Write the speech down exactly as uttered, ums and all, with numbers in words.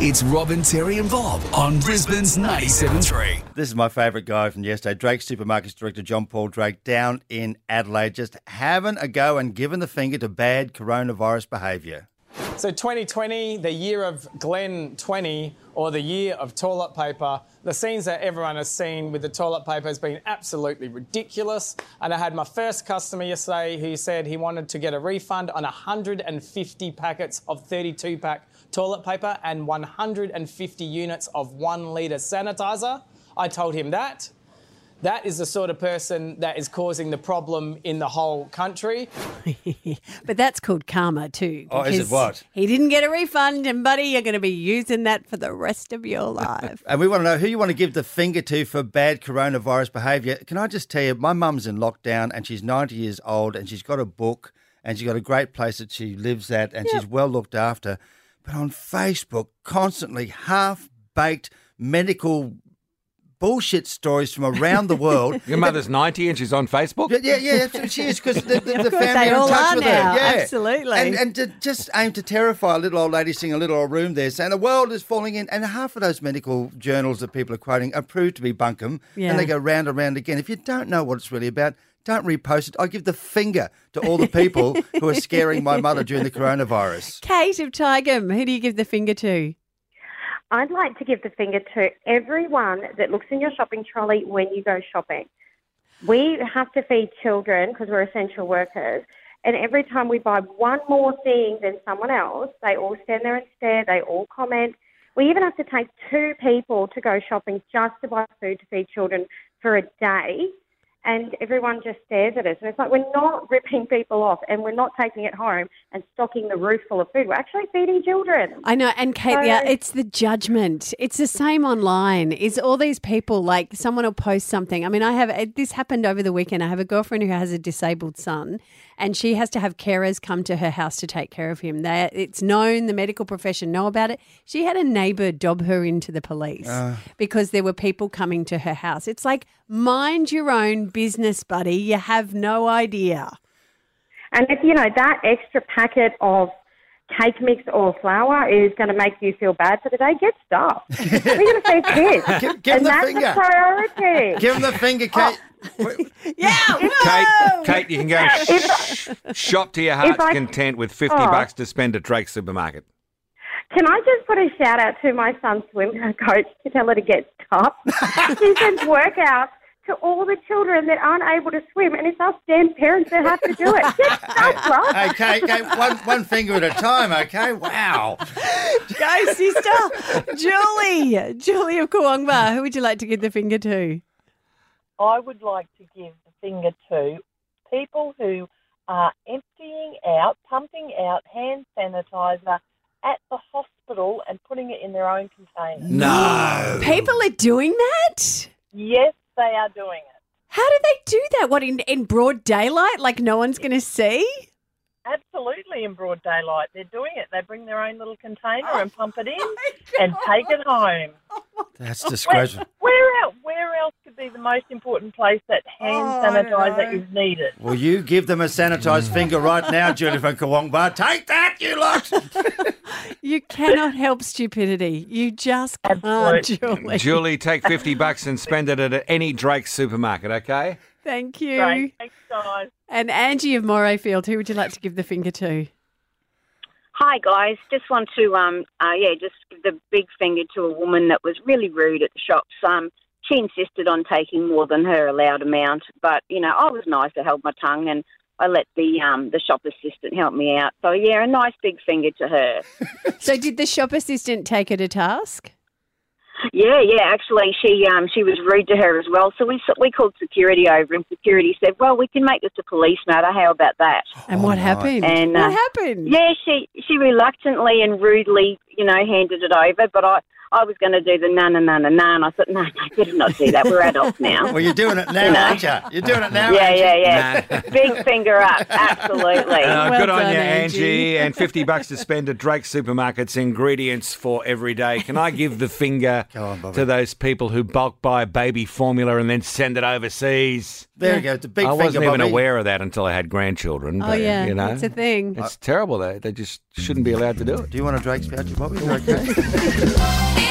It's Robin, Terry and Bob on Brisbane's ninety-seven point three. This is my favourite guy from yesterday, Drake Supermarkets Director John Paul Drake, down in Adelaide, just having a go and giving the finger to bad coronavirus behaviour. So twenty twenty, the year of Glen twenty, or the year of toilet paper. The scenes that everyone has seen with the toilet paper has been absolutely ridiculous. And I had my first customer yesterday who said he wanted to get a refund on one hundred fifty packets of thirty-two pack toilet paper and one hundred fifty units of one litre sanitiser. I told him that. That is the sort of person that is causing the problem in the whole country. But that's called karma too. Oh, is it what? He didn't get a refund and, buddy, you're going to be using that for the rest of your life. And we want to know who you want to give the finger to for bad coronavirus behaviour. Can I just tell you, my mum's in lockdown and she's ninety years old and she's got a book and she's got a great place that she lives at and yep. she's well looked after. But on Facebook, constantly half-baked medical bullshit stories from around the world. Your mother's ninety and she's on Facebook? Yeah, yeah, yeah she is, because the, the, the family are in touch with her. Yeah. Absolutely. And, and to just aim to terrify a little old lady sitting in a little old room there, saying the world is falling in, and half of those medical journals that people are quoting are proved to be bunkum, yeah. and they go round and round again. If you don't know what it's really about, don't repost it. I give the finger to all the people who are scaring my mother during the coronavirus. Kate of Tigem, who do you give the finger to? I'd like to give the finger to everyone that looks in your shopping trolley when you go shopping. We have to feed children because we're essential workers, and every time we buy one more thing than someone else, they all stand there and stare, they all comment. We even have to take two people to go shopping just to buy food to feed children for a day, and everyone just stares at us. And it's like we're not ripping people off and we're not taking it home and stocking the roof full of food. We're actually feeding children. I know. And, Kate, so, yeah, it's the judgment. It's the same online. It's all these people, like someone will post something. I mean, I have – this happened over the weekend. I have a girlfriend who has a disabled son and she has to have carers come to her house to take care of him. They, it's known. The medical profession know about it. She had a neighbour dob her into the police uh, because there were people coming to her house. It's like, mind your own business, buddy. You have no idea. And, if, you know, that extra packet of cake mix or flour is going to make you feel bad for the day, get stuffed. We're going to feed kids. Give, give and them the that's finger. The priority. Give them the finger, Kate. Oh. Yeah. Kate, Kate, you can go sh- I, shop to your heart's I, content with fifty oh. bucks to spend at Drake Supermarket. Can I just put a shout out to my son's swim coach to tell her to get stuffed? She sends workouts to all the children that aren't able to swim, and it's us damn parents that have to do it. Get stuff, love. Okay, okay, one, one finger at a time, okay? Wow. Go, sister. Julie, Julie of Ka-wong Bar, who would you like to give the finger to? I would like to give the finger to people who are emptying out, pumping out hand sanitiser at the hospital and putting it in their own container. No. People are doing that? Yes. They are doing it. How do they do that? What, in, in broad daylight, like no one's going to see? Absolutely, in broad daylight. They're doing it. They bring their own little container oh, and pump it in and take it home. Oh, that's disgraceful. Where, where, where else could be the most important place that hand oh, sanitiser is needed? Well, you give them a sanitised finger right now, Julie from Ka-wong Bar. Take that, you lot! You cannot help stupidity. You just can't, Absolutely. Julie. Julie, take fifty bucks and spend it at any Drake supermarket, okay? Thank you. Great. Thanks, guys. And Angie of Morayfield, who would you like to give the finger to? Hi, guys. Just want to, um, uh, yeah, just give the big finger to a woman that was really rude at the shops. Um, she insisted on taking more than her allowed amount, but, you know, I was nice. I held my tongue and I let the um, the shop assistant help me out. So, yeah, a nice big finger to her. So did the shop assistant take her to task? Yeah, yeah, actually she um, she was rude to her as well. So we we called security over and security said, well, we can make this a police matter. How about that? And what oh, happened? And, uh, what happened? Yeah, she, she reluctantly and rudely, you know, handed it over. But I, I was going to do the na na na na na, and I thought, no, no, I better not do that. We're adults now. Well, you're doing it now, you know? aren't you? You're doing it now, yeah, Angie. Yeah, yeah, yeah. No. Big finger up, absolutely. Uh, well good done, on you, Angie. Angie. And fifty bucks to spend at Drake Supermarkets, ingredients for every day. Can I give the finger on, to those people who bulk buy baby formula and then send it overseas? There you go. It's a big I finger, wasn't even Bobby. aware of that until I had grandchildren. But, oh, yeah. You know, it's a thing. It's I, terrible. They, they just shouldn't be allowed to do it. Do you want a Drake's voucher, Bobby? Okay.